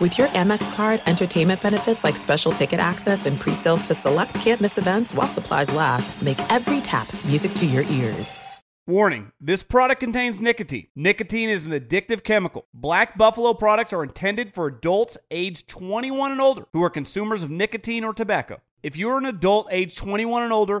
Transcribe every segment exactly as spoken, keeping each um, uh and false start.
With your Amex card, entertainment benefits like special ticket access and pre-sales to select can't-miss events while supplies last make every tap music to your ears. Warning, this product contains nicotine. Nicotine is an addictive chemical. Black Buffalo products are intended for adults age twenty-one and older who are consumers of nicotine or tobacco. If you're an adult age twenty-one and older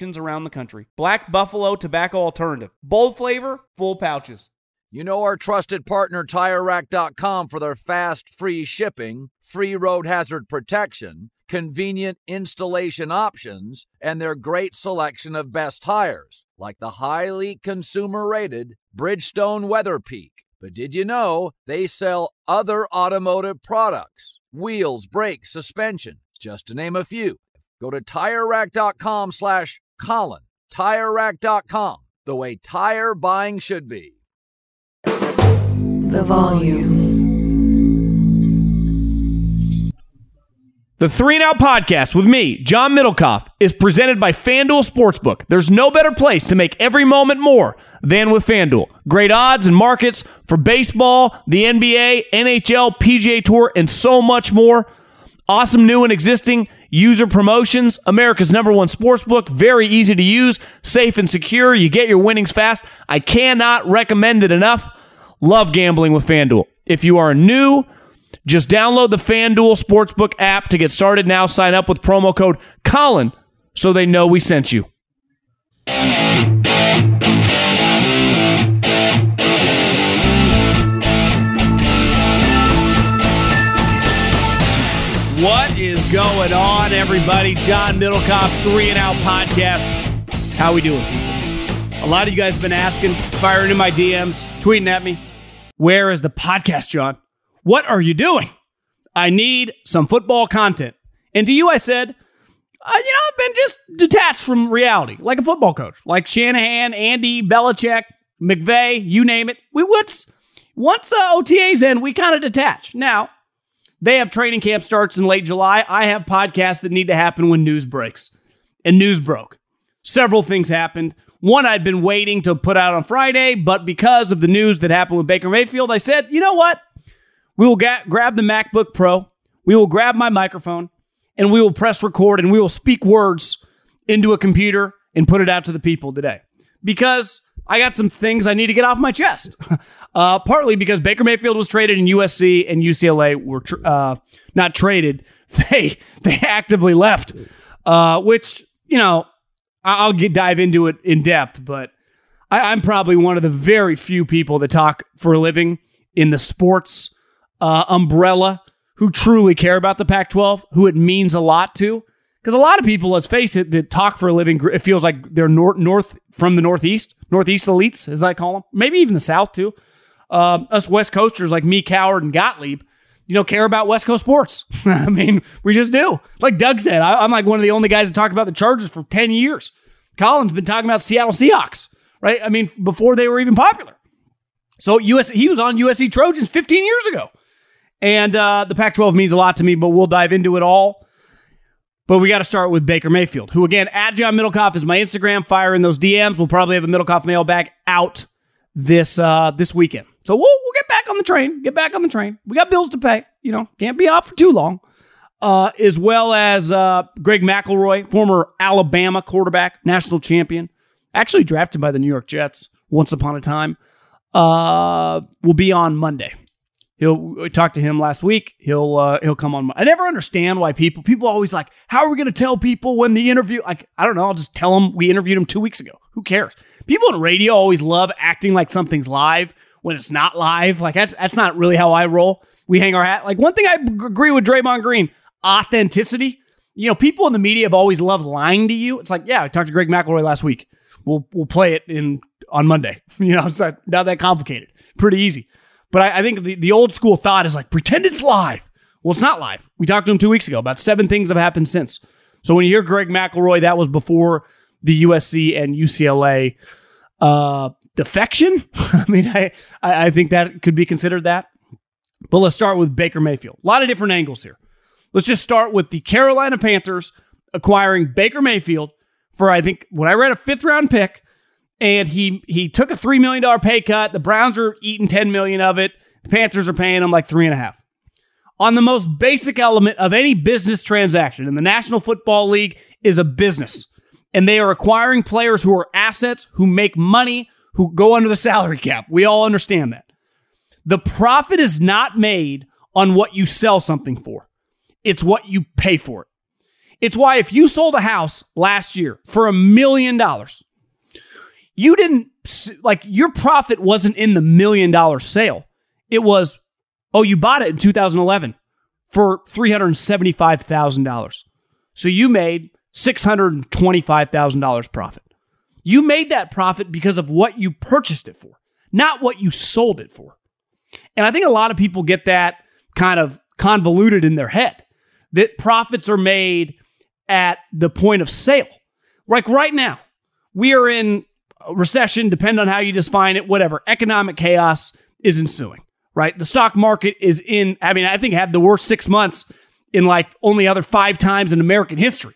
around the country. Black Buffalo Tobacco Alternative. Bold flavor, full pouches. You know our trusted partner, tire rack dot com, for their fast, free shipping, free road hazard protection, convenient installation options, and their great selection of best tires, like the highly consumer-rated Bridgestone Weatherpeak. But did you know they sell other automotive products? Wheels, brakes, suspension, just to name a few. Go to tire rack dot com slash Colin. tire rack dot com, the way tire buying should be. The volume. The Three and Out podcast with me, John Middlecoff, is presented by FanDuel Sportsbook. There's no better place to make every moment more than with FanDuel. Great odds and markets for baseball, the N B A, N H L, P G A Tour, and so much more. Awesome new and existing user promotions. America's number one sportsbook. Very easy to use, safe and secure. You get your winnings fast. I cannot recommend it enough. Love gambling with FanDuel. If you are new, just download the FanDuel Sportsbook app to get started now. Sign up with promo code Colin so they know we sent you. What is going on, everybody? John Middlecoff, Three and Out Podcast. How we doing, people? A lot of you guys have been asking, firing in my D Ms, tweeting at me. Where is the podcast, John? What are you doing? I need some football content. And to you, I said, uh, you know, I've been just detached from reality, like a football coach, like Shanahan, Andy, Belichick, McVay, you name it. We once, once uh, O T A's in, we kind of detach. Now, they have training camp starts in late July. I have podcasts that need to happen when news breaks. And news broke. Several things happened. One I'd been waiting to put out on Friday, but because of the news that happened with Baker Mayfield, I said, you know what? We will ga- grab the MacBook Pro, we will grab my microphone, and we will press record, and we will speak words into a computer and put it out to the people today. Because I got some things I need to get off my chest. Uh, partly because Baker Mayfield was traded, and U S C and U C L A were tr- uh, not traded. They, they actively left, uh, which, you know, I'll get, dive into it in depth, but I, I'm probably one of the very few people that talk for a living in the sports uh, umbrella who truly care about the Pac twelve, who it means a lot to. Because a lot of people, let's face it, that talk for a living, it feels like they're north, north from the Northeast, Northeast elites, as I call them, maybe even the South too. Um, us West Coasters like me, Coward, and Gottlieb, you know, care about West Coast sports. I mean, we just do. Like Doug said, I, I'm like one of the only guys that talked about the Chargers for ten years. Colin's been talking about Seattle Seahawks, right? I mean, before they were even popular. So U S C, he was on U S C Trojans fifteen years ago. And uh, the Pac twelve means a lot to me, but we'll dive into it all. But we got to start with Baker Mayfield, who, again, at John Middlecoff is my Instagram. Fire in those D Ms. We'll probably have a Middlecoff mailbag out this uh, this weekend. So we'll we'll get back on the train. Get back on the train. We got bills to pay. You know, can't be off for too long. Uh, as well as uh, Greg McElroy, former Alabama quarterback, national champion, actually drafted by the New York Jets, Once Upon a Time, uh, will be on Monday. He'll we talked to him last week. He'll uh, he'll come on. I never understand why people people always like, how are we going to tell people when the interview? Like, I don't know. I'll just tell them we interviewed him two weeks ago. Who cares? People in radio always love acting like something's live when it's not live. Like that's that's not really how I roll. We hang our hat. Like one thing I agree with Draymond Green: authenticity. You know, people in the media have always loved lying to you. It's like, yeah, I talked to Greg McElroy last week. We'll we'll play it in on Monday. You know, it's like not that complicated. Pretty easy. But I, I think the, the old school thought is like, pretend it's live. Well, it's not live. We talked to him two weeks ago. About seven things have happened since. So when you hear Greg McElroy, that was before the U S C and U C L A uh, defection. I mean, I, I think that could be considered that. But let's start with Baker Mayfield. A lot of different angles here. Let's just start with the Carolina Panthers acquiring Baker Mayfield for, I think, when I read a fifth-round pick. And he he took a three million dollars pay cut. The Browns are eating ten million dollars of it. The Panthers are paying him like three point five million dollars. On the most basic element of any business transaction, and the National Football League is a business. And they are acquiring players who are assets, who make money, who go under the salary cap. We all understand that. The profit is not made on what you sell something for. It's what you pay for it. It's why if you sold a house last year for a million dollars, you didn't, like, your profit wasn't in the million dollar sale. It was, oh, you bought it in two thousand eleven for three hundred seventy-five thousand dollars. So you made six hundred twenty-five thousand dollars profit. You made that profit because of what you purchased it for, not what you sold it for. And I think a lot of people get that kind of convoluted in their head, that profits are made at the point of sale. Like right now, we are in recession, depend on how you define it, whatever. Economic chaos is ensuing, right? The stock market is in, I mean, I think had the worst six months in like only other five times in American history.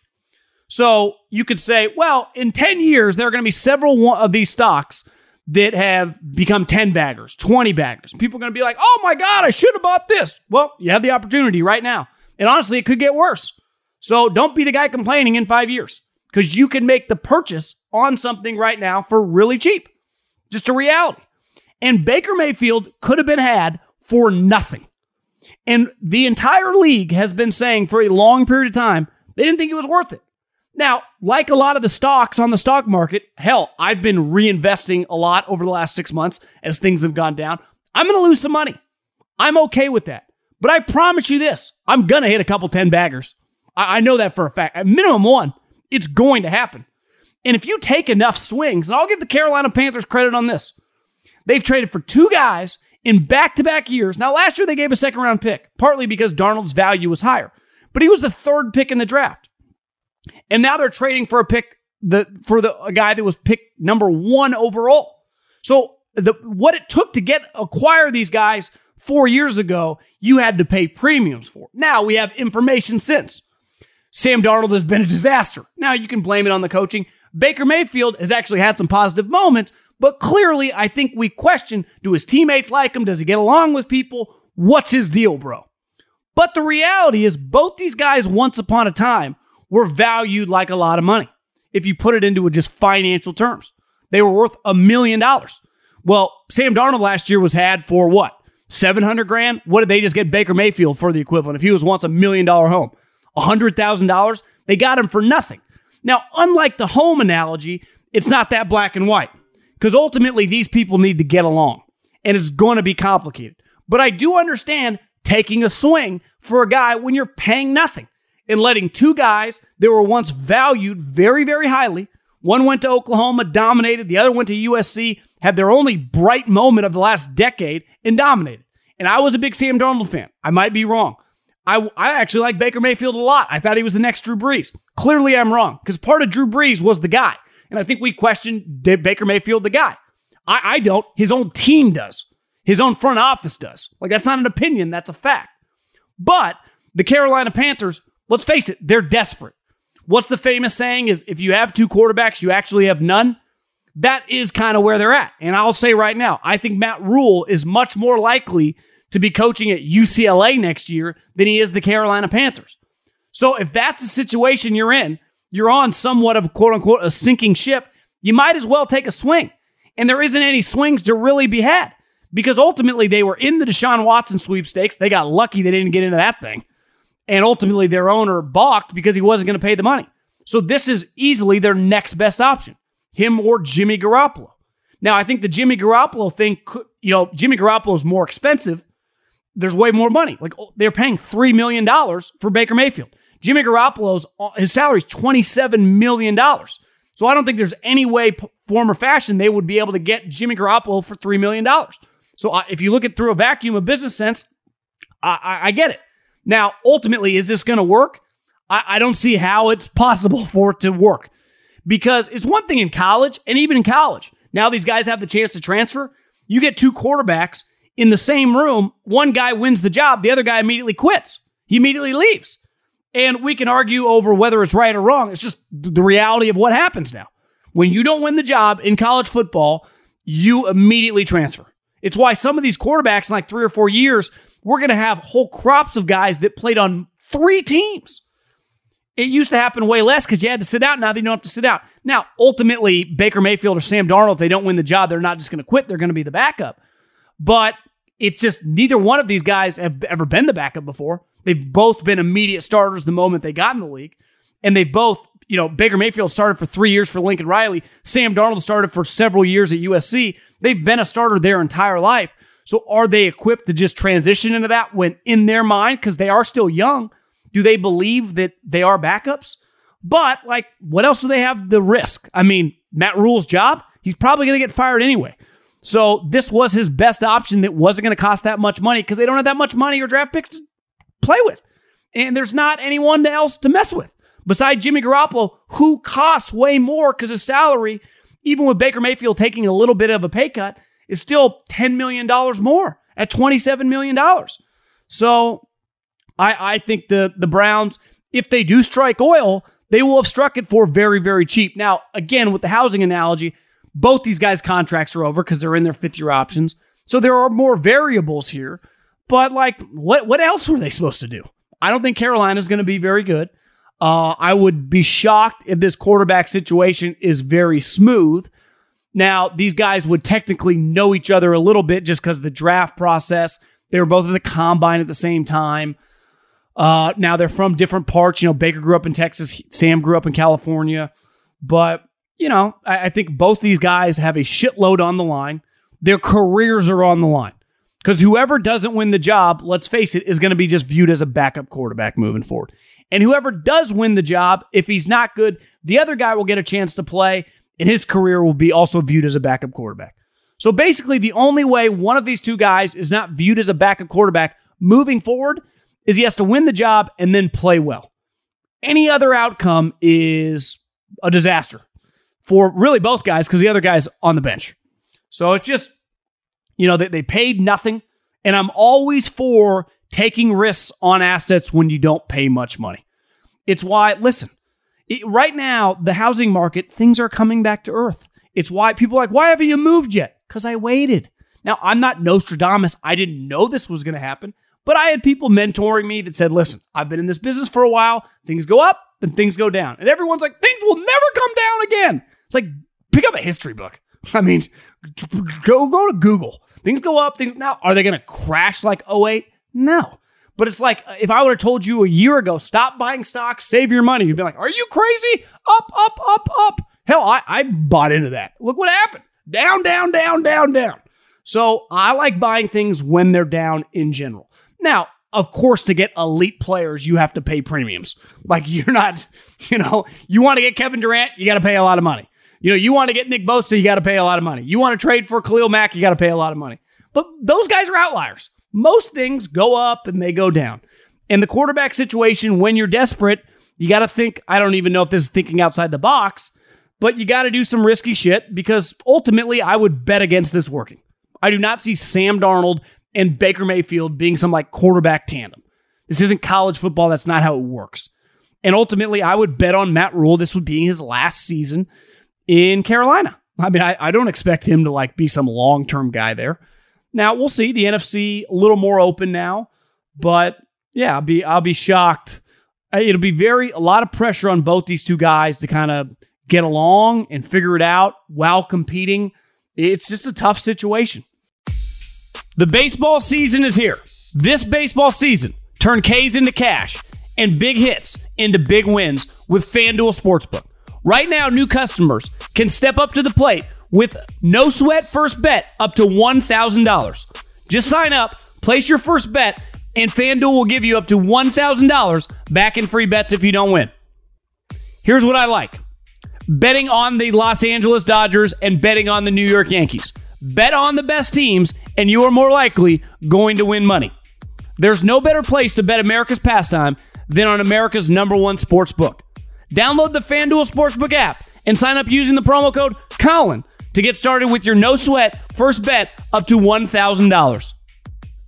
So you could say, well, in ten years, there are going to be several of these stocks that have become ten baggers, twenty baggers. People are going to be like, oh my God, I should have bought this. Well, you have the opportunity right now. And honestly, it could get worse. So don't be the guy complaining in five years because you can make the purchase on something right now for really cheap. Just a reality. And Baker Mayfield could have been had for nothing. And the entire league has been saying for a long period of time, they didn't think it was worth it. Now, like a lot of the stocks on the stock market, hell, I've been reinvesting a lot over the last six months as things have gone down. I'm going to lose some money. I'm okay with that. But I promise you this, I'm going to hit a couple ten baggers. I-, I know that for a fact. At minimum one, it's going to happen. And if you take enough swings, and I'll give the Carolina Panthers credit on this, they've traded for two guys in back-to-back years. Now, last year they gave a second-round pick, partly because Darnold's value was higher. But he was the third pick in the draft. And now they're trading for a pick the for the a guy that was picked number one overall. So the what it took to get acquire these guys four years ago, you had to pay premiums for. Now we have information since. Sam Darnold has been a disaster. Now you can blame it on the coaching. Baker Mayfield has actually had some positive moments, but clearly I think we question, do his teammates like him? Does he get along with people? What's his deal, bro? But the reality is both these guys once upon a time were valued like a lot of money. If you put it into just financial terms, they were worth a million dollars. Well, Sam Darnold last year was had for what? seven hundred grand? What did they just get Baker Mayfield for the equivalent? If he was once a million dollar home, one hundred thousand dollars, they got him for nothing. Now, unlike the home analogy, it's not that black and white because ultimately these people need to get along and it's going to be complicated. But I do understand taking a swing for a guy when you're paying nothing. And letting two guys that were once valued very, very highly. One went to Oklahoma, dominated. The other went to U S C, had their only bright moment of the last decade, and dominated. And I was a big Sam Darnold fan. I might be wrong. I, I actually like Baker Mayfield a lot. I thought he was the next Drew Brees. Clearly, I'm wrong, because part of Drew Brees was the guy. And I think we questioned, did Baker Mayfield the guy? I, I don't. His own team does. His own front office does. Like, that's not an opinion. That's a fact. But the Carolina Panthers, let's face it, they're desperate. What's the famous saying is, if you have two quarterbacks, you actually have none. That is kind of where they're at. And I'll say right now, I think Matt Rule is much more likely to be coaching at U C L A next year than he is the Carolina Panthers. So if that's the situation you're in, you're on somewhat of, quote unquote, a sinking ship, you might as well take a swing. and there isn't any swings to really be had because ultimately they were in the Deshaun Watson sweepstakes. They got lucky they didn't get into that thing. And ultimately their owner balked because he wasn't going to pay the money. So this is easily their next best option, him or Jimmy Garoppolo. Now, I think the Jimmy Garoppolo thing, you know, Jimmy Garoppolo is more expensive. There's way more money. Like they're paying three million dollars for Baker Mayfield. Jimmy Garoppolo's, his salary is twenty-seven million dollars. So I don't think there's any way, form, or fashion they would be able to get Jimmy Garoppolo for three million dollars. So if you look at through a vacuum of business sense, I, I, I get it. Now, ultimately, is this going to work? I, I don't see how it's possible for it to work because it's one thing in college, and even in college, now these guys have the chance to transfer. You get two quarterbacks in the same room. One guy wins the job. The other guy immediately quits. He immediately leaves. And we can argue over whether it's right or wrong. It's just the reality of what happens now. When you don't win the job in college football, you immediately transfer. It's why some of these quarterbacks in like three or four years, we're going to have whole crops of guys that played on three teams. It used to happen way less because you had to sit out. Now they don't have to sit out. Now, ultimately, Baker Mayfield or Sam Darnold, if they don't win the job, they're not just going to quit. They're going to be the backup. But it's just neither one of these guys have ever been the backup before. They've both been immediate starters the moment they got in the league. And they both, you know, Baker Mayfield started for three years for Lincoln Riley. Sam Darnold started for several years at U S C. They've been a starter their entire life. So are they equipped to just transition into that when in their mind, because they are still young, do they believe that they are backups? But, like, what else do they have the risk? I mean, Matt Rule's job, he's probably going to get fired anyway. So this was his best option that wasn't going to cost that much money because they don't have that much money or draft picks to play with. And there's not anyone else to mess with besides Jimmy Garoppolo, who costs way more because his salary, even with Baker Mayfield taking a little bit of a pay cut, is still ten million dollars more at twenty-seven million dollars. So I, I think the, the Browns, if they do strike oil, they will have struck it for very, very cheap. Now, again, with the housing analogy, both these guys' contracts are over because they're in their fifth-year options. So there are more variables here. But, like, what what else were they supposed to do? I don't think Carolina's going to be very good. Uh, I would be shocked if this quarterback situation is very smooth. Now, these guys would technically know each other a little bit just because of the draft process. They were both in the combine at the same time. Uh, now they're from different parts. You know, Baker grew up in Texas. Sam grew up in California. But, you know, I, I think both these guys have a shitload on the line. Their careers are on the line. Because whoever doesn't win the job, let's face it, is going to be just viewed as a backup quarterback moving forward. And whoever does win the job, if he's not good, the other guy will get a chance to play, and his career will be also viewed as a backup quarterback. So basically, the only way one of these two guys is not viewed as a backup quarterback moving forward is he has to win the job and then play well. Any other outcome is a disaster for really both guys because the other guy's on the bench. So it's just, you know, they, they paid nothing, and I'm always for taking risks on assets when you don't pay much money. It's why, listen, it, right now, the housing market, things are coming back to earth. It's why people are like, why haven't you moved yet? Because I waited. Now, I'm not Nostradamus. I didn't know this was going to happen. But I had people mentoring me that said, listen, I've been in this business for a while. Things go up, then things go down. And everyone's like, things will never come down again. It's like, pick up a history book. I mean, go go to Google. Things go up. Things now, are they going to crash like oh eight? No. But it's like, if I would have told you a year ago, stop buying stocks, save your money, you'd be like, are you crazy? Up, up, up, up. Hell, I, I bought into that. Look what happened. Down, down, down, down, down. So I like buying things when they're down in general. Now, of course, to get elite players, you have to pay premiums. Like, you're not, you know, you want to get Kevin Durant, you got to pay a lot of money. You know, you want to get Nick Bosa, you got to pay a lot of money. You want to trade for Khalil Mack, you got to pay a lot of money. But those guys are outliers. Most things go up and they go down. And the quarterback situation, when you're desperate, you got to think, I don't even know if this is thinking outside the box, but you got to do some risky shit because ultimately I would bet against this working. I do not see Sam Darnold and Baker Mayfield being some like quarterback tandem. This isn't college football. That's not how it works. And ultimately, I would bet on Matt Rule. This would be his last season in Carolina. I mean, I, I don't expect him to like be some long-term guy there. Now we'll see. The N F C a little more open now, but yeah, I'll be I'll be shocked. It'll be very a lot of pressure on both these two guys to kind of get along and figure it out while competing. It's just a tough situation. The baseball season is here. This baseball season, turn K's into cash and big hits into big wins with FanDuel Sportsbook. Right now, new customers can step up to the plate with no sweat first bet up to one thousand dollars. Just sign up, place your first bet, and FanDuel will give you up to one thousand dollars back in free bets if you don't win. Here's what I like. Betting on the Los Angeles Dodgers and betting on the New York Yankees. Bet on the best teams, and you are more likely going to win money. There's no better place to bet America's pastime than on America's number one sports book. Download the FanDuel Sportsbook app and sign up using the promo code COLIN to get started with your no-sweat first bet up to one thousand dollars.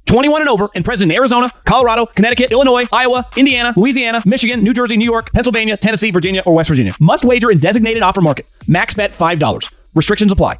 twenty-one and over and present in Arizona, Colorado, Connecticut, Illinois, Iowa, Indiana, Louisiana, Michigan, New Jersey, New York, Pennsylvania, Tennessee, Virginia, or West Virginia. Must wager in designated offer market. Max bet five dollars. Restrictions apply.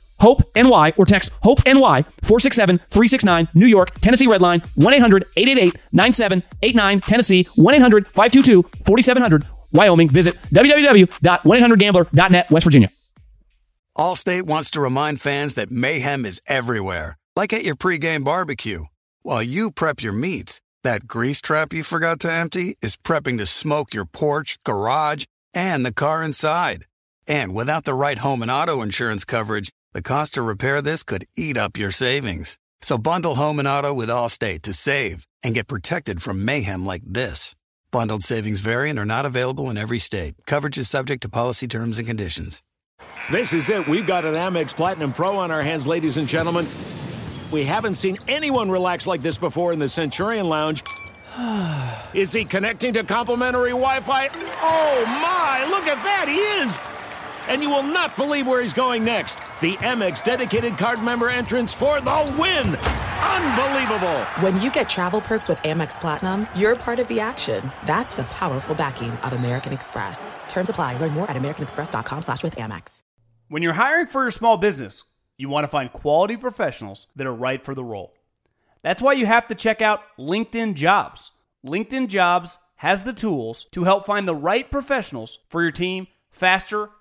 HOPE-NY or text HOPE-NY four six seven, three six nine, New York, Tennessee Redline, one eight hundred, eight eight eight, nine seven eight nine, Tennessee, one eight hundred, five two two, four seven zero zero, Wyoming. Visit w w w dot one eight hundred gambler dot net, West Virginia. Allstate wants to remind fans that mayhem is everywhere, like at your pregame barbecue. While you prep your meats, that grease trap you forgot to empty is prepping to smoke your porch, garage, and the car inside. And without the right home and auto insurance coverage, the cost to repair this could eat up your savings. So bundle home and auto with Allstate to save and get protected from mayhem like this. Bundled savings vary and are not available in every state. Coverage is subject to policy terms and conditions. This is it. We've got an Amex Platinum Pro on our hands, ladies and gentlemen. We haven't seen anyone relax like this before in the Centurion Lounge. Is he connecting to complimentary Wi-Fi? Oh, my. Look at that. He is. And you will not believe where he's going next. The Amex dedicated card member entrance for the win. Unbelievable. When you get travel perks with Amex Platinum, you're part of the action. That's the powerful backing of American Express. Terms apply. Learn more at americanexpress dot com slash with Amex. When you're hiring for your small business, you want to find quality professionals that are right for the role. That's why you have to check out LinkedIn Jobs. LinkedIn Jobs has the tools to help find the right professionals for your team faster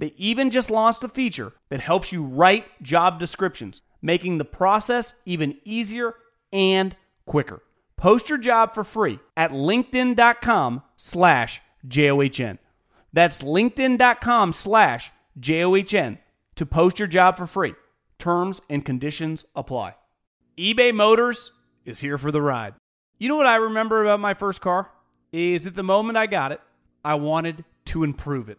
They even just launched a feature that helps you write job descriptions, making the process even easier and quicker. Post your job for free at linkedin dot com slash J O H N. That's linkedin dot com slash J O H N to post your job for free. Terms and conditions apply. eBay Motors is here for the ride. You know what I remember about my first car? Is that the moment I got it, I wanted to improve it.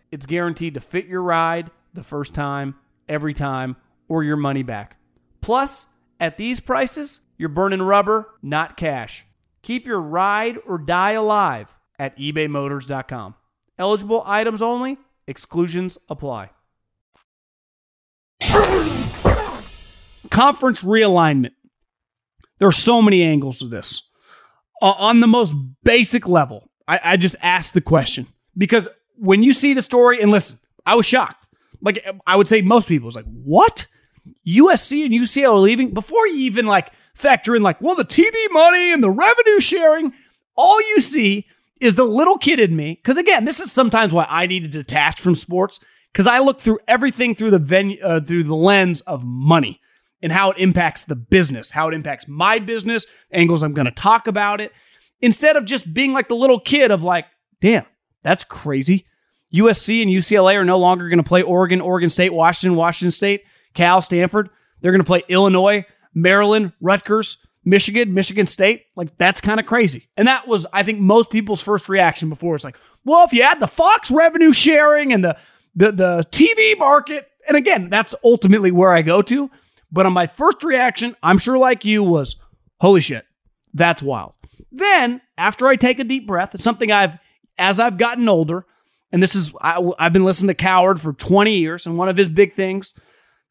it's guaranteed to fit your ride the first time, every time, or your money back. Plus, at these prices, you're burning rubber, not cash. Keep your ride or die alive at ebay motors dot com. Eligible items only. Exclusions apply. Conference realignment. There are so many angles to this. Uh, on the most basic level, I, I just asked the question. Because when you see the story, and listen, I was shocked. Like, I would say most people was like, what? U S C and U C L A are leaving? Before you even, like, factor in, like, well, the T V money and the revenue sharing, all you see is the little kid in me. Because, again, this is sometimes why I need to detach from sports. Because I look through everything through the venue, uh, through the lens of money and how it impacts the business, how it impacts my business, angles I'm going to talk about it, instead of just being like the little kid of like, damn, that's crazy. U S C and U C L A are no longer going to play Oregon, Oregon State, Washington, Washington State, Cal, Stanford. They're going to play Illinois, Maryland, Rutgers, Michigan, Michigan State. Like, that's kind of crazy. And that was, I think, most people's first reaction before. It's like, well, if you add the Fox revenue sharing and the the the T V market, and again, that's ultimately where I go to. But on my first reaction, I'm sure like you, was, holy shit, that's wild. Then, after I take a deep breath, it's something I've, as I've gotten older, and this is, I, I've been listening to Coward for twenty years, and one of his big things,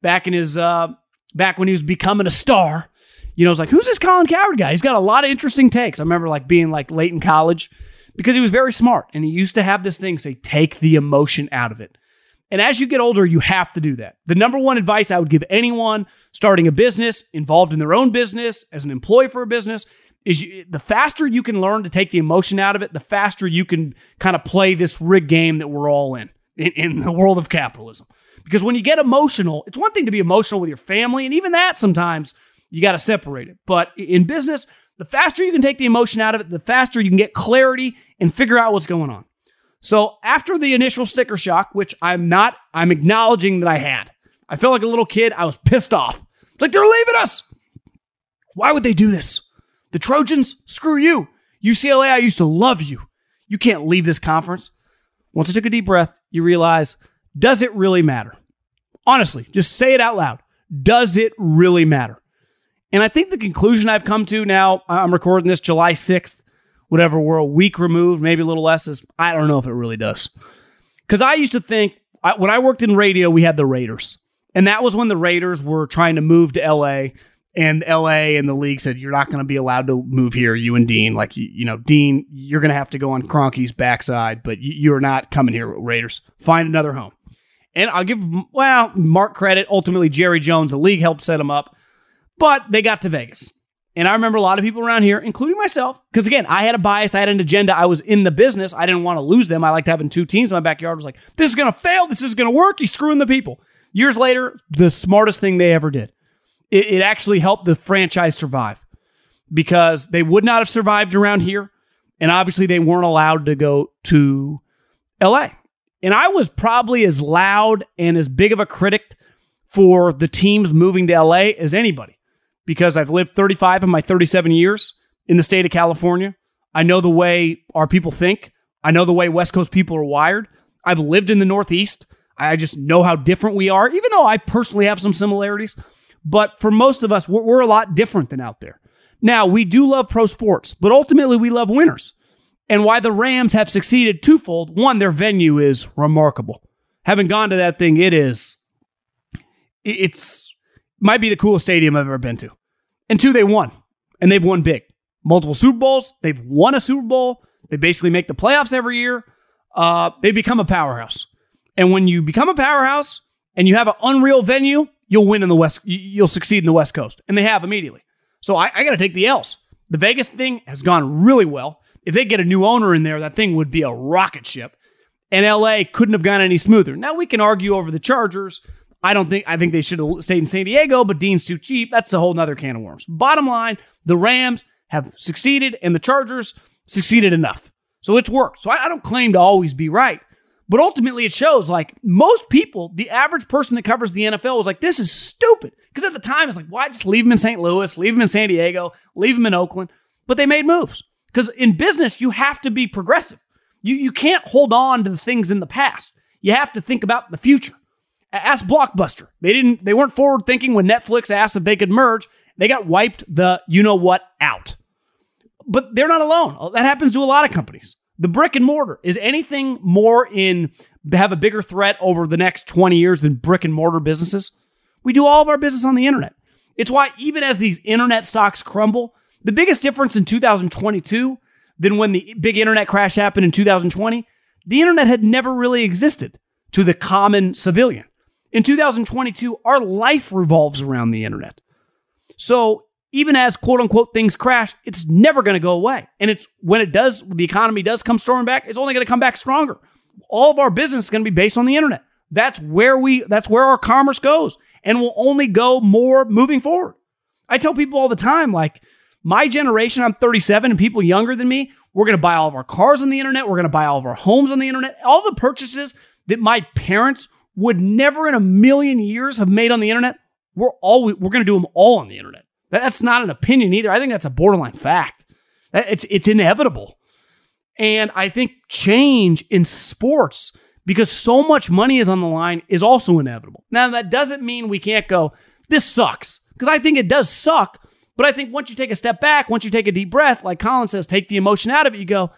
back in his, uh, back when he was becoming a star, you know, it's like, who's this Colin Coward guy? He's got a lot of interesting takes. I remember like being like late in college, because he was very smart, and he used to have this thing say, take the emotion out of it. And as you get older, you have to do that. The number one advice I would give anyone starting a business, involved in their own business, as an employee for a business, is you, the faster you can learn to take the emotion out of it, the faster you can kind of play this rigged game that we're all in, in, in the world of capitalism. Because when you get emotional, it's one thing to be emotional with your family, and even that sometimes you got to separate it. But in business, the faster you can take the emotion out of it, the faster you can get clarity and figure out what's going on. So after the initial sticker shock, which I'm not, I'm acknowledging that I had. I felt like a little kid. I was pissed off. It's like, they're leaving us. Why would they do this? The Trojans, screw you. U C L A, I used to love you. You can't leave this conference. Once I took a deep breath, you realize, does it really matter? Honestly, just say it out loud. Does it really matter? And I think the conclusion I've come to now, I'm recording this July sixth, whatever, we're a week removed, maybe a little less, is, I don't know if it really does. Because I used to think, I, when I worked in radio, we had the Raiders. And that was when the Raiders were trying to move to L A. And L A and the league said, you're not going to be allowed to move here, you and Dean. Like, you, you know, Dean, you're going to have to go on Kroenke's backside, but you, you're not coming here, Raiders. Find another home. And I'll give, well, Mark credit. Ultimately, Jerry Jones, the league helped set him up. But they got to Vegas. And I remember a lot of people around here, including myself, because again, I had a bias, I had an agenda, I was in the business, I didn't want to lose them, I liked having two teams in my backyard, I was like, this is going to fail, this is going to work, he's screwing the people. Years later, the smartest thing they ever did. It, it actually helped the franchise survive, because they would not have survived around here, and obviously they weren't allowed to go to L A. And I was probably as loud and as big of a critic for the teams moving to L A as anybody. Because I've lived thirty-five of my thirty-seven years in the state of California. I know the way our people think. I know the way West Coast people are wired. I've lived in the Northeast. I just know how different we are, even though I personally have some similarities. But for most of us, we're, we're a lot different than out there. Now, we do love pro sports, but ultimately we love winners. And why the Rams have succeeded twofold. One, their venue is remarkable. Having gone to that thing, it is. It's might be the coolest stadium I've ever been to. And two, they won. And they've won big. Multiple Super Bowls. They've won a Super Bowl. They basically make the playoffs every year. Uh, they become a powerhouse. And when you become a powerhouse and you have an unreal venue, you'll win in the West. You'll succeed in the West Coast. And they have immediately. So I, I got to take the L's. The Vegas thing has gone really well. If they get a new owner in there, that thing would be a rocket ship. And L A couldn't have gone any smoother. Now we can argue over the Chargers. I don't think, I think they should have stayed in San Diego, but Dean's too cheap. That's a whole nother can of worms. Bottom line, the Rams have succeeded and the Chargers succeeded enough. So it's worked. So I, I don't claim to always be right, but ultimately it shows, like, most people, the average person that covers the N F L was like, this is stupid. Because at the time it's like, why just leave them in Saint Louis, leave them in San Diego, leave them in Oakland. But they made moves. Because in business, you have to be progressive. You, you can't hold on to the things in the past. You have to think about the future. Ask Blockbuster. They didn't. They weren't forward thinking when Netflix asked if they could merge. They got wiped the you know what out. But they're not alone. That happens to a lot of companies. The brick and mortar. Is anything more in, have a bigger threat over the next twenty years than brick and mortar businesses? We do all of our business on the internet. It's why even as these internet stocks crumble, the biggest difference in two thousand twenty-two than when the big internet crash happened in two thousand twenty, the internet had never really existed to the common civilian. In two thousand twenty-two, our life revolves around the internet. So even as quote unquote things crash, it's never going to go away. And it's when it does, the economy does come storming back, it's only going to come back stronger. All of our business is going to be based on the internet. That's where we, that's where our commerce goes, and will only go more moving forward. I tell people all the time, like my generation, I'm thirty-seven, and people younger than me, we're going to buy all of our cars on the internet. We're going to buy all of our homes on the internet. All the purchases that my parents would never in a million years have made on the internet, we're all, we're going to do them all on the internet. That's not an opinion either. I think that's a borderline fact. It's it's inevitable. And I think change in sports, because so much money is on the line, is also inevitable. Now, that doesn't mean we can't go, this sucks, because I think it does suck. But I think once you take a step back, once you take a deep breath, like Colin says, take the emotion out of it, you go,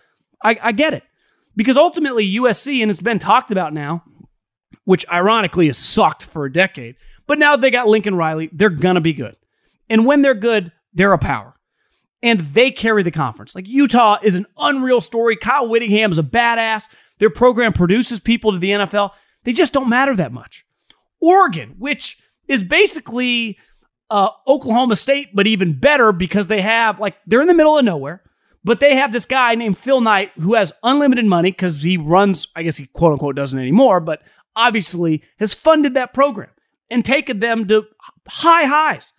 I, I get it. Because ultimately, U S C, and it's been talked about now, which ironically has sucked for a decade, but now they got Lincoln Riley, they're going to be good. And when they're good, they're a power. And they carry the conference. Like Utah is an unreal story. Kyle Whittingham is a badass. Their program produces people to the N F L. They just don't matter that much. Oregon, which is basically uh, Oklahoma State, but even better because they have, like, they're in the middle of nowhere, but they have this guy named Phil Knight who has unlimited money because he runs, I guess he quote unquote doesn't anymore, but obviously has funded that program and taken them to high highs.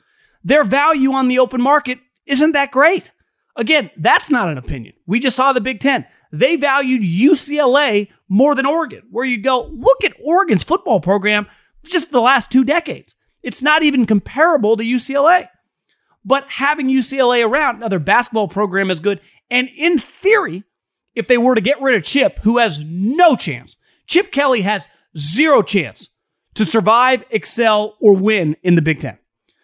Their value on the open market isn't that great. Again, that's not an opinion. We just saw the Big Ten. They valued U C L A more than Oregon, where you go, look at Oregon's football program just the last two decades. It's not even comparable to U C L A. But having U C L A around, now their basketball program is good. And in theory, if they were to get rid of Chip, who has no chance, Chip Kelly has zero chance to survive, excel, or win in the Big Ten.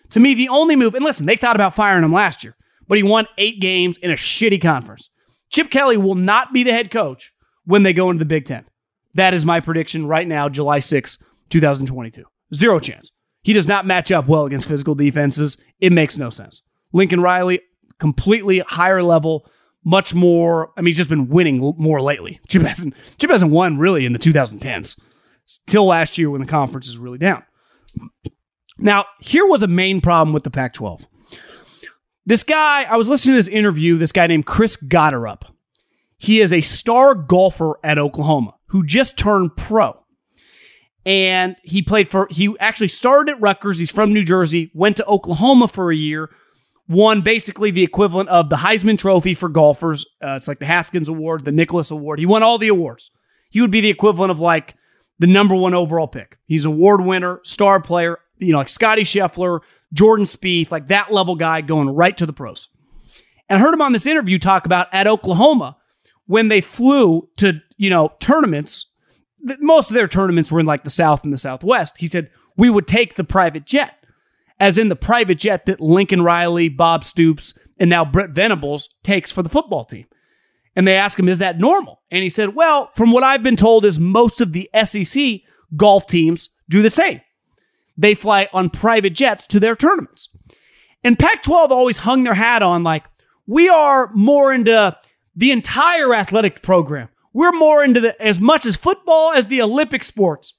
To me, the only move, and listen, they thought about firing him last year, but he won eight games in a shitty conference. Chip Kelly will not be the head coach when they go into the Big Ten. That is my prediction right now, July sixth, twenty twenty-two. Zero chance. He does not match up well against physical defenses. It makes no sense. Lincoln Riley, completely higher level, much more, I mean, he's just been winning more lately. Chip hasn't, Chip hasn't won really in the two thousand tens, till last year when the conference is really down. Now, here was a main problem with the Pac twelve. This guy, I was listening to this interview, this guy named Chris Goderup. He is a star golfer at Oklahoma who just turned pro. And he played for, he actually started at Rutgers. He's from New Jersey, went to Oklahoma for a year, won basically the equivalent of the Heisman Trophy for golfers. Uh, it's like the Haskins Award, the Nicholas Award. He won all the awards. He would be the equivalent of like the number one overall pick. He's an award winner, star player. You know, like Scottie Scheffler, Jordan Spieth, like that level guy going right to the pros. And I heard him on this interview talk about at Oklahoma when they flew to, you know, tournaments, most of their tournaments were in like the South and the Southwest. He said, we would take the private jet, as in the private jet that Lincoln Riley, Bob Stoops, and now Brett Venables takes for the football team. And they asked him, is that normal? And he said, well, from what I've been told is most of the S E C golf teams do the same. They fly on private jets to their tournaments. And Pac twelve always hung their hat on, like, we are more into the entire athletic program. We're more into the, as much as football as the Olympic sports.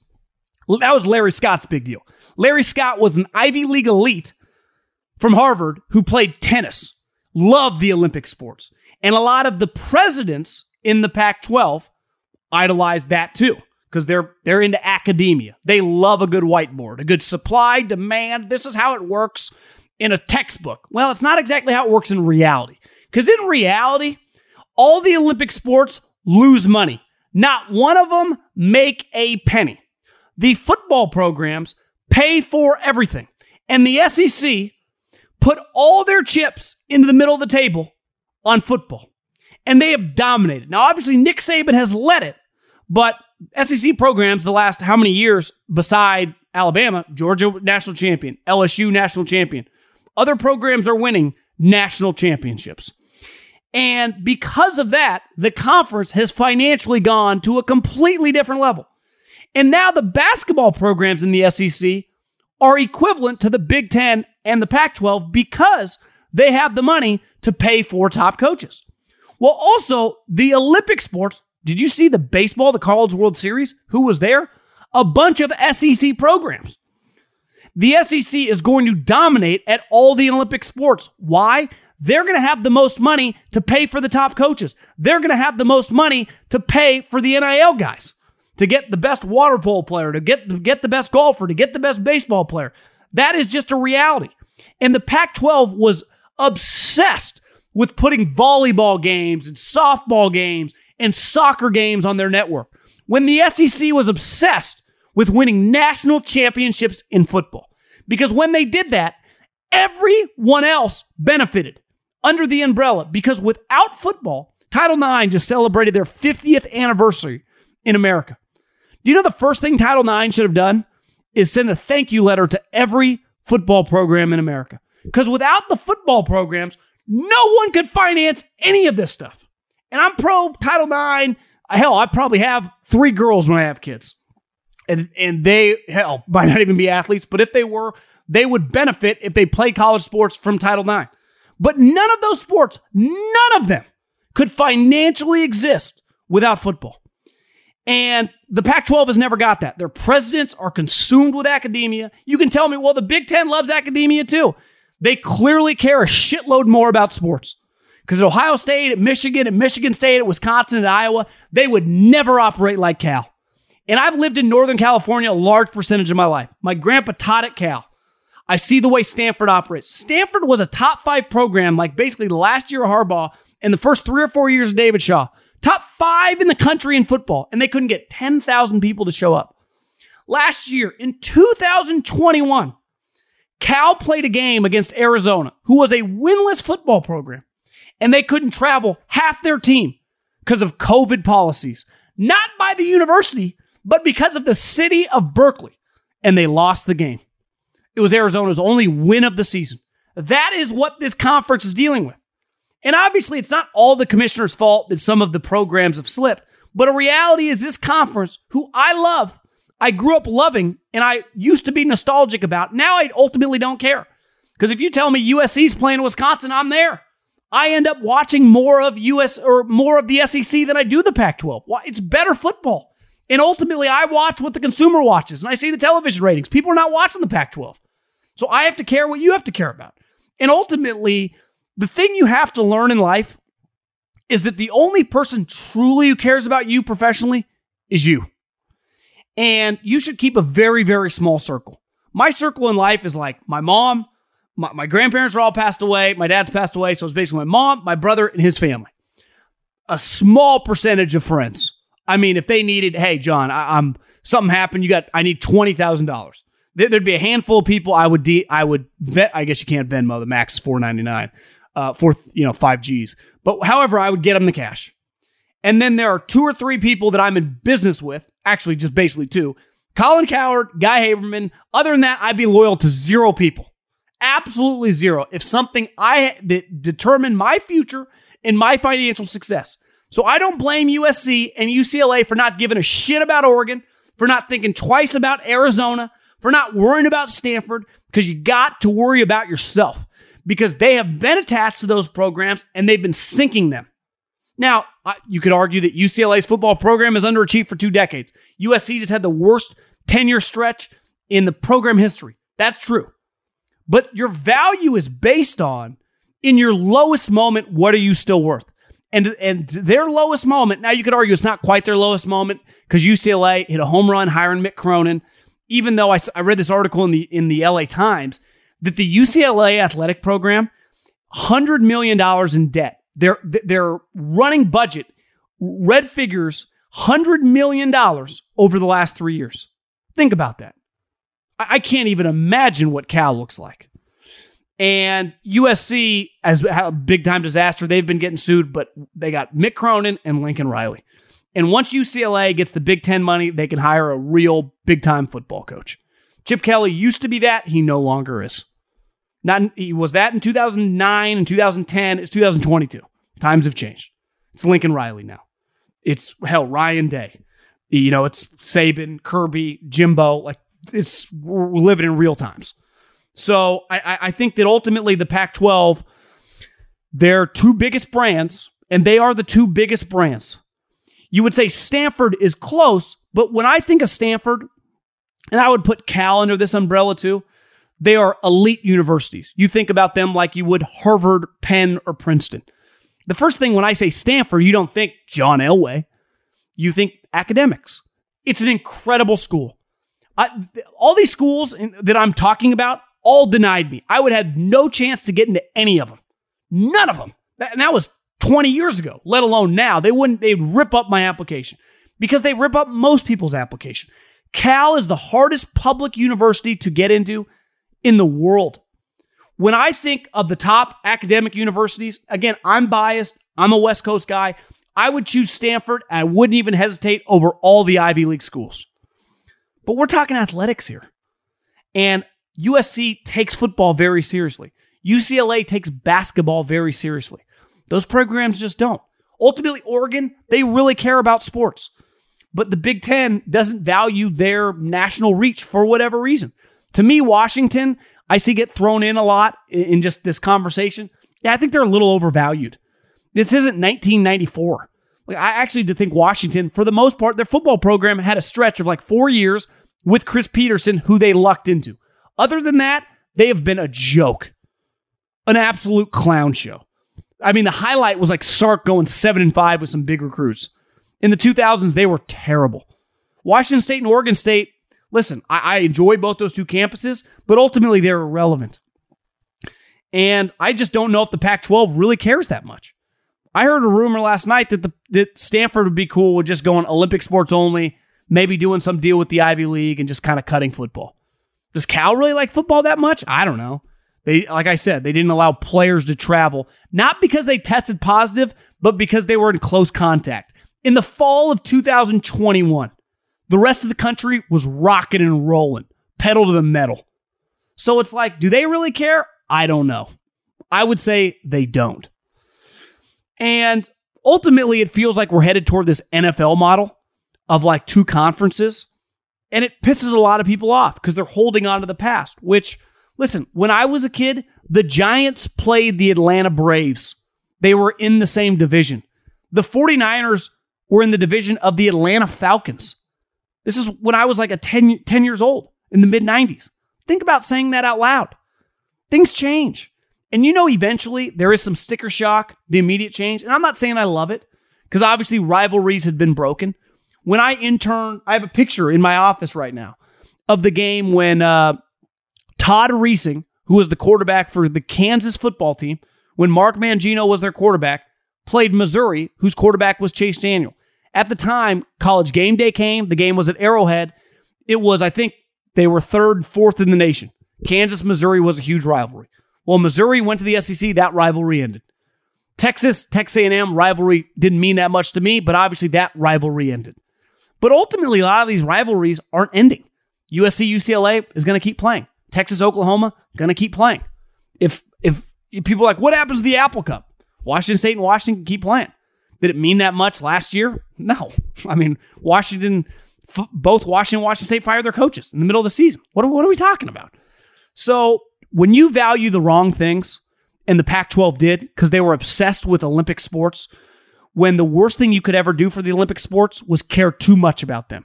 That was Larry Scott's big deal. Larry Scott was an Ivy League elite from Harvard who played tennis, loved the Olympic sports. And a lot of the presidents in the Pac twelve idolized that too, because they're they're into academia. They love a good whiteboard, a good supply, demand. This is how it works in a textbook. Well, it's not exactly how it works in reality. Because in reality, all the Olympic sports lose money. Not one of them make a penny. The football programs pay for everything. And the S E C put all their chips into the middle of the table on football. And they have dominated. Now, obviously, Nick Saban has led it, but S E C programs the last how many years beside Alabama, Georgia national champion, L S U national champion. Other programs are winning national championships. And because of that, the conference has financially gone to a completely different level. And now the basketball programs in the S E C are equivalent to the Big Ten and the Pac twelve because they have the money to pay for top coaches. Well, also, the Olympic sports, did you see the baseball, the College World Series? Who was there? A bunch of S E C programs. The S E C is going to dominate at all the Olympic sports. Why? They're going to have the most money to pay for the top coaches. They're going to have the most money to pay for the N I L guys, to get the best water polo player, to get, to get the best golfer, to get the best baseball player. That is just a reality. And the Pac twelve was obsessed with putting volleyball games and softball games and soccer games on their network, when the S E C was obsessed with winning national championships in football. Because when they did that, everyone else benefited under the umbrella. Because without football, Title nine just celebrated their fiftieth anniversary in America. Do you know the first thing Title nine should have done is send a thank you letter to every football program in America? Because without the football programs, no one could finance any of this stuff. And I'm pro Title nine. Hell, I probably have three girls when I have kids. And and they, hell, might not even be athletes. But if they were, they would benefit if they play college sports from Title nine. But none of those sports, none of them could financially exist without football. And the Pac twelve has never got that. Their presidents are consumed with academia. You can tell me, well, the Big Ten loves academia too. They clearly care a shitload more about sports. Because at Ohio State, at Michigan, at Michigan State, at Wisconsin, at Iowa, they would never operate like Cal. And I've lived in Northern California a large percentage of my life. My grandpa taught at Cal. I see the way Stanford operates. Stanford was a top five program, like basically the last year of Harbaugh and the first three or four years of David Shaw. Top five in the country in football. And they couldn't get ten thousand people to show up. Last year, in two thousand twenty-one, Cal played a game against Arizona, who was a winless football program, and they couldn't travel half their team because of COVID policies. Not by the university, but because of the city of Berkeley, and they lost the game. It was Arizona's only win of the season. That is what this conference is dealing with. And obviously, it's not all the commissioner's fault that some of the programs have slipped, but a reality is this conference, who I love, I grew up loving, and I used to be nostalgic about. Now I ultimately don't care. Because if you tell me U S C's playing Wisconsin, I'm there. I end up watching more of U S or more of the S E C than I do the Pac twelve. It's better football. And ultimately, I watch what the consumer watches, and I see the television ratings. People are not watching the Pac twelve. So I have to care what you have to care about. And ultimately, the thing you have to learn in life is that the only person truly who cares about you professionally is you. And you should keep a very, very small circle. My circle in life is like my mom, my, my grandparents are all passed away, my dad's passed away, so it's basically my mom, my brother, and his family. A small percentage of friends. I mean, if they needed, hey, John, I, I'm something happened, you got, I need twenty thousand dollars. There, there'd be a handful of people I would, de- I would vet, I guess you can't Venmo, the max is four ninety-nine, uh, for, you know, five Gs. But however, I would get them the cash. And then there are two or three people that I'm in business with, actually just basically two, Colin Cowherd, Guy Haberman. Other than that, I'd be loyal to zero people. Absolutely zero. If something I that determined my future and my financial success. So I don't blame U S C and U C L A for not giving a shit about Oregon, for not thinking twice about Arizona, for not worrying about Stanford, because you got to worry about yourself, because they have been attached to those programs and they've been sinking them. Now, you could argue that U C L A's football program has underachieved for two decades. U S C just had the worst ten-year stretch in the program history. That's true. But your value is based on, in your lowest moment, what are you still worth? And, and their lowest moment, now you could argue it's not quite their lowest moment because U C L A hit a home run hiring Mick Cronin, even though I, I read this article in the, in the L A Times that the U C L A athletic program, one hundred million dollars in debt. Their their running budget, red figures, one hundred million dollars over the last three years. Think about that. I can't even imagine what Cal looks like. And U S C, as a big-time disaster, they've been getting sued, but they got Mick Cronin and Lincoln Riley. And once U C L A gets the Big Ten money, they can hire a real big-time football coach. Chip Kelly used to be that. He no longer is. Not he was that in two thousand nine and two thousand ten. It's two thousand twenty-two. Times have changed. It's Lincoln Riley now. It's, hell, Ryan Day. You know, it's Saban, Kirby, Jimbo. Like, it's, we're living in real times. So I, I think that ultimately the Pac twelve, their two biggest brands, and they are the two biggest brands. You would say Stanford is close, but when I think of Stanford, and I would put Cal under this umbrella too, they are elite universities. You think about them like you would Harvard, Penn, or Princeton. The first thing when I say Stanford, you don't think John Elway. You think academics. It's an incredible school. I, all these schools in, that I'm talking about all denied me. I would have no chance to get into any of them. None of them. That, and that was twenty years ago, let alone now. They wouldn't, they'd rip up my application because they rip up most people's application. Cal is the hardest public university to get into in the world. When I think of the top academic universities, again, I'm biased. I'm a West Coast guy. I would choose Stanford. And I wouldn't even hesitate over all the Ivy League schools. But we're talking athletics here. And U S C takes football very seriously. U C L A takes basketball very seriously. Those programs just don't. Ultimately, Oregon, they really care about sports. But the Big Ten doesn't value their national reach for whatever reason. To me, Washington, I see get thrown in a lot in just this conversation. Yeah, I think they're a little overvalued. This isn't nineteen ninety-four. Like, I actually do think Washington, for the most part, their football program had a stretch of like four years with Chris Peterson, who they lucked into. Other than that, they have been a joke. An absolute clown show. I mean, the highlight was like Sark going seven and five with some big recruits. In the two thousands, they were terrible. Washington State and Oregon State, listen, I, I enjoy both those two campuses, but ultimately they're irrelevant. And I just don't know if the Pac twelve really cares that much. I heard a rumor last night that the that Stanford would be cool with just going Olympic sports only, maybe doing some deal with the Ivy League and just kind of cutting football. Does Cal really like football that much? I don't know. They, like I said, they didn't allow players to travel, not because they tested positive, but because they were in close contact. In the fall of two thousand twenty-one, the rest of the country was rocking and rolling, pedal to the metal. So it's like, do they really care? I don't know. I would say they don't. And ultimately, it feels like we're headed toward this N F L model of like two conferences. And it pisses a lot of people off because they're holding on to the past, which, listen, when I was a kid, the Giants played the Atlanta Braves. They were in the same division. The 49ers were in the division of the Atlanta Falcons. This is when I was like a ten, ten years old in the mid nineties. Think about saying that out loud. Things change. And you know, eventually there is some sticker shock, the immediate change. And I'm not saying I love it because obviously rivalries had been broken. When I interned, I have a picture in my office right now of the game when uh, Todd Reesing, who was the quarterback for the Kansas football team, when Mark Mangino was their quarterback, played Missouri, whose quarterback was Chase Daniel. At the time, College Game Day came. The game was at Arrowhead. It was, I think, they were third, fourth in the nation. Kansas, Missouri was a huge rivalry. Well, Missouri went to the S E C. That rivalry ended. Texas, Texas A and M rivalry didn't mean that much to me, but obviously that rivalry ended. But ultimately, a lot of these rivalries aren't ending. U S C, U C L A is going to keep playing. Texas, Oklahoma, going to keep playing. If, if if people are like, what happens to the Apple Cup? Washington State and Washington keep playing. Did it mean that much last year? No. I mean, Washington, both Washington and Washington State fired their coaches in the middle of the season. What are, what are we talking about? So, when you value the wrong things, and the Pac twelve did, because they were obsessed with Olympic sports, when the worst thing you could ever do for the Olympic sports was care too much about them.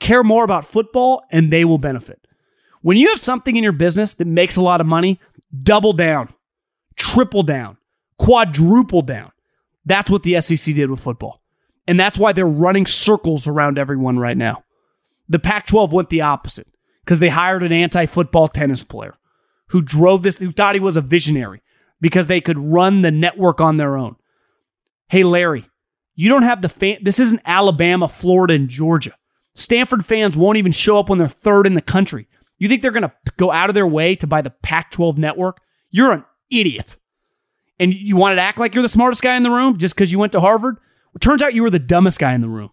Care more about football, and they will benefit. When you have something in your business that makes a lot of money, double down, triple down, quadruple down. That's what the S E C did with football. And that's why they're running circles around everyone right now. The Pac twelve went the opposite, because they hired an anti-football tennis player who drove this, who thought he was a visionary because they could run the network on their own. Hey, Larry, you don't have the fan. This isn't Alabama, Florida, and Georgia. Stanford fans won't even show up when they're third in the country. You think they're going to go out of their way to buy the Pac twelve network? You're an idiot. And you wanted to act like you're the smartest guy in the room just because you went to Harvard? Well, it turns out you were the dumbest guy in the room.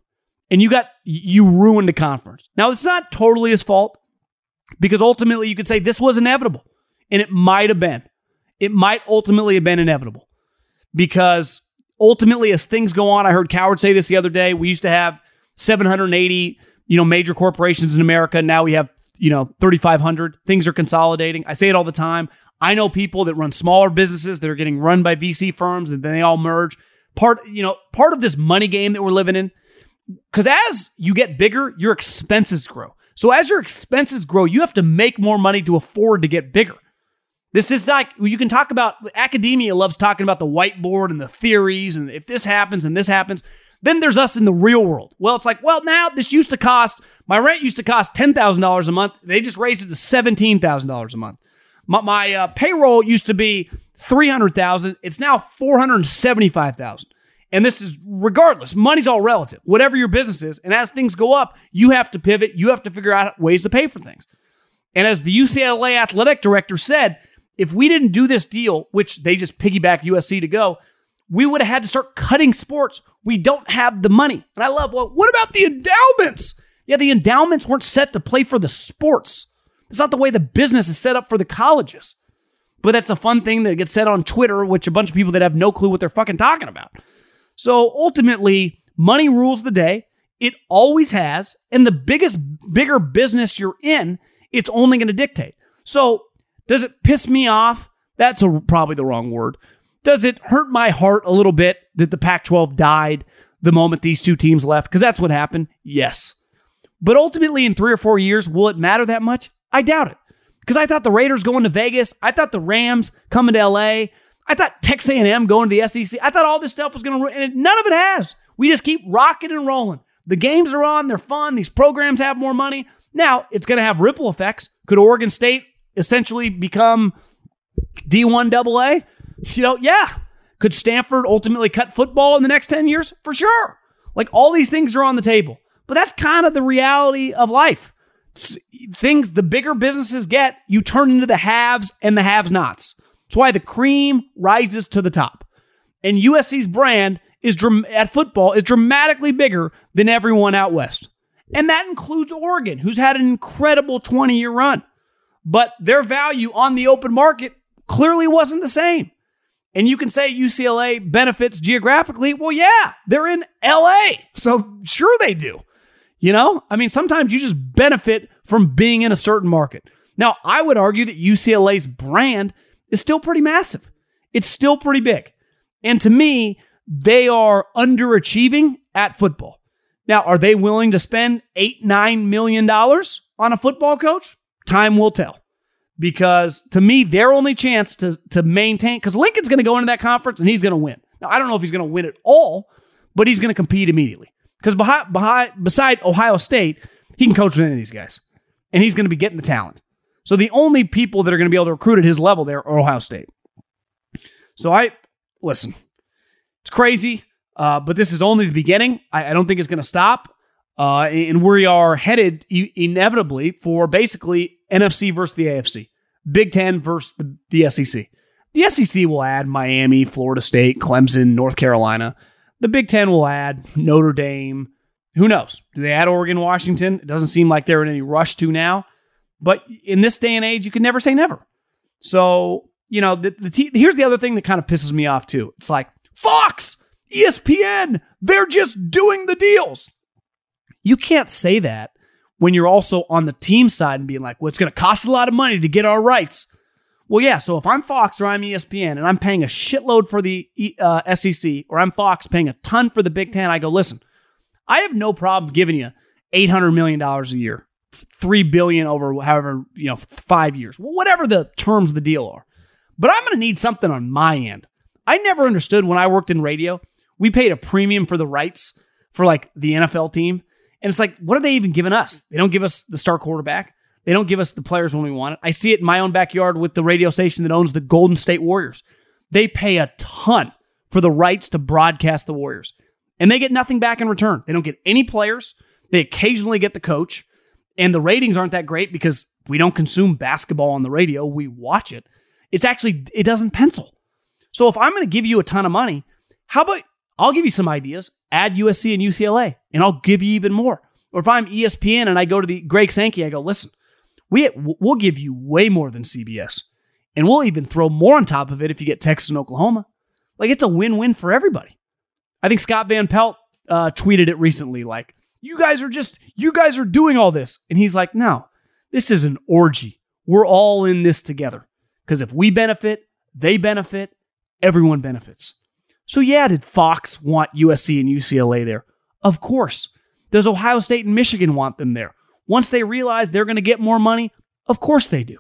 And you got, you ruined the conference. Now, it's not totally his fault because ultimately you could say this was inevitable. And it might have been. It might ultimately have been inevitable because ultimately, as things go on, I heard Coward say this the other day, we used to have seven hundred eighty, you know, major corporations in America. Now we have, you know, thirty-five hundred. Things are consolidating. I say it all the time. I know people that run smaller businesses that are getting run by V C firms, and then they all merge. Part, you know, part of this money game that we're living in, because as you get bigger, your expenses grow. So as your expenses grow, you have to make more money to afford to get bigger. This is like, you can talk about, academia loves talking about the whiteboard and the theories, and if this happens and this happens. Then there's us in the real world. Well, it's like, well, now this used to cost, my rent used to cost ten thousand dollars a month. They just raised it to seventeen thousand dollars a month. My, my uh, payroll used to be three hundred thousand dollars. It's now four hundred seventy-five thousand dollars. And this is regardless. Money's all relative, whatever your business is. And as things go up, you have to pivot. You have to figure out ways to pay for things. And as the U C L A athletic director said, if we didn't do this deal, which they just piggybacked U S C to go, we would have had to start cutting sports. We don't have the money. And I love, well, what about the endowments? Yeah, the endowments weren't set to play for the sports. It's not the way the business is set up for the colleges. But that's a fun thing that gets said on Twitter, which a bunch of people that have no clue what they're fucking talking about. So ultimately, money rules the day. It always has. And the biggest, bigger business you're in, it's only going to dictate. So does it piss me off? That's a, probably the wrong word. Does it hurt my heart a little bit that the Pac twelve died the moment these two teams left? Because that's what happened. Yes. But ultimately, in three or four years, will it matter that much? I doubt it. Because I thought the Raiders going to Vegas. I thought the Rams coming to L A. I thought Texas A and M going to the S E C. I thought all this stuff was going to ruin. And none of it has. We just keep rocking and rolling. The games are on. They're fun. These programs have more money. Now, it's going to have ripple effects. Could Oregon State essentially become D one double A? You know, yeah. Could Stanford ultimately cut football in the next ten years? For sure. Like, all these things are on the table. But that's kind of the reality of life. It's things, the bigger businesses get, you turn into the haves and the have-nots. That's why the cream rises to the top. And U S C's brand is at football is dramatically bigger than everyone out west. And that includes Oregon, who's had an incredible twenty-year run. But their value on the open market clearly wasn't the same. And you can say U C L A benefits geographically. Well, yeah, they're in L A. So sure they do. You know, I mean, sometimes you just benefit from being in a certain market. Now, I would argue that U C L A's brand is still pretty massive. It's still pretty big. And to me, they are underachieving at football. Now, are they willing to spend eight, nine million dollars on a football coach? Time will tell. Because to me, their only chance to, to maintain, because Lincoln's going to go into that conference and he's going to win. Now, I don't know if he's going to win at all, but he's going to compete immediately. Because behind, behind, beside Ohio State, he can coach with any of these guys. And he's going to be getting the talent. So the only people that are going to be able to recruit at his level there are Ohio State. So I, listen, it's crazy, uh, but this is only the beginning. I, I don't think it's going to stop. Uh, and we are headed e- inevitably for basically N F C versus the A F C, Big Ten versus the, the S E C. The S E C will add Miami, Florida State, Clemson, North Carolina. The Big Ten will add Notre Dame. Who knows? Do they add Oregon, Washington? It doesn't seem like they're in any rush to now. But in this day and age, you can never say never. So, you know, the, the t- here's the other thing that kind of pisses me off too. It's like, Fox, E S P N, they're just doing the deals. You can't say that when you're also on the team side and being like, well, it's going to cost a lot of money to get our rights. Well, yeah, so if I'm Fox or I'm E S P N and I'm paying a shitload for the uh, S E C, or I'm Fox paying a ton for the Big Ten, I go, listen, I have no problem giving you eight hundred million dollars a year, three billion dollars over however, you know, five years, whatever the terms of the deal are. But I'm going to need something on my end. I never understood when I worked in radio, we paid a premium for the rights for like the N F L team. And it's like, what are they even giving us? They don't give us the star quarterback. They don't give us the players when we want it. I see it in my own backyard with the radio station that owns the Golden State Warriors. They pay a ton for the rights to broadcast the Warriors. And they get nothing back in return. They don't get any players. They occasionally get the coach. And the ratings aren't that great because we don't consume basketball on the radio. We watch it. It's actually, it doesn't pencil. So if I'm going to give you a ton of money, how about, I'll give you some ideas. Add U S C and U C L A, and I'll give you even more. Or if I'm E S P N and I go to the Greg Sankey, I go, listen, we, we'll give you way more than C B S. And we'll even throw more on top of it if you get Texas and Oklahoma. Like, it's a win-win for everybody. I think Scott Van Pelt uh, tweeted it recently, like, you guys are just, you guys are doing all this. And he's like, no, this is an orgy. We're all in this together. Because if we benefit, they benefit, everyone benefits. So yeah, did Fox want U S C and U C L A there? Of course. Does Ohio State and Michigan want them there? Once they realize they're going to get more money, of course they do.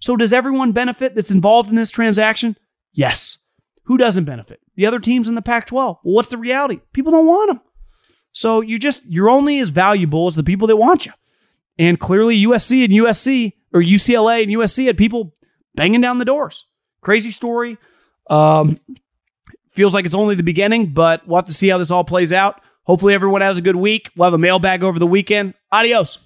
So does everyone benefit that's involved in this transaction? Yes. Who doesn't benefit? The other teams in the Pac twelve. Well, what's the reality? People don't want them. So you just, you're only as valuable as the people that want you. And clearly U S C and U S C, or U C L A and U S C, had people banging down the doors. Crazy story. Um, feels like it's only the beginning, but we'll have to see how this all plays out. Hopefully everyone has a good week. We'll have a mailbag over the weekend. Adios.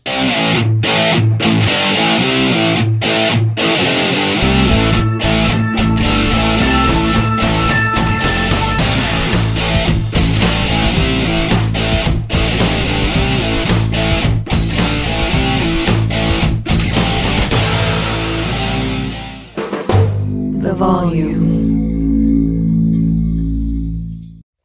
Volume.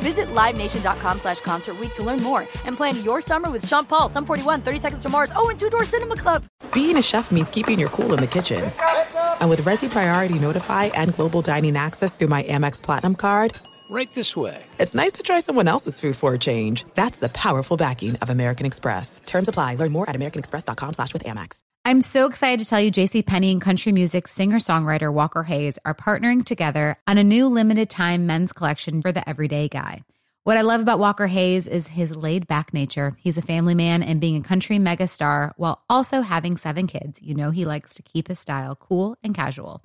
Visit LiveNation.com slash Concert Week to learn more and plan your summer with Sean Paul, Sum forty-one, thirty Seconds to Mars, oh, and Two Door Cinema Club. Being a chef means keeping your cool in the kitchen. Pick up, pick up. And with Resi Priority Notify and Global Dining Access through my Amex Platinum card... Right this way. It's nice to try someone else's food for a change. That's the powerful backing of American Express. Terms apply. Learn more at americanexpress.com slash with Amex. I'm so excited to tell you JCPenney and country music singer-songwriter Walker Hayes are partnering together on a new limited-time men's collection for the everyday guy. What I love about Walker Hayes is his laid-back nature. He's a family man, and being a country megastar while also having seven kids, you know he likes to keep his style cool and casual.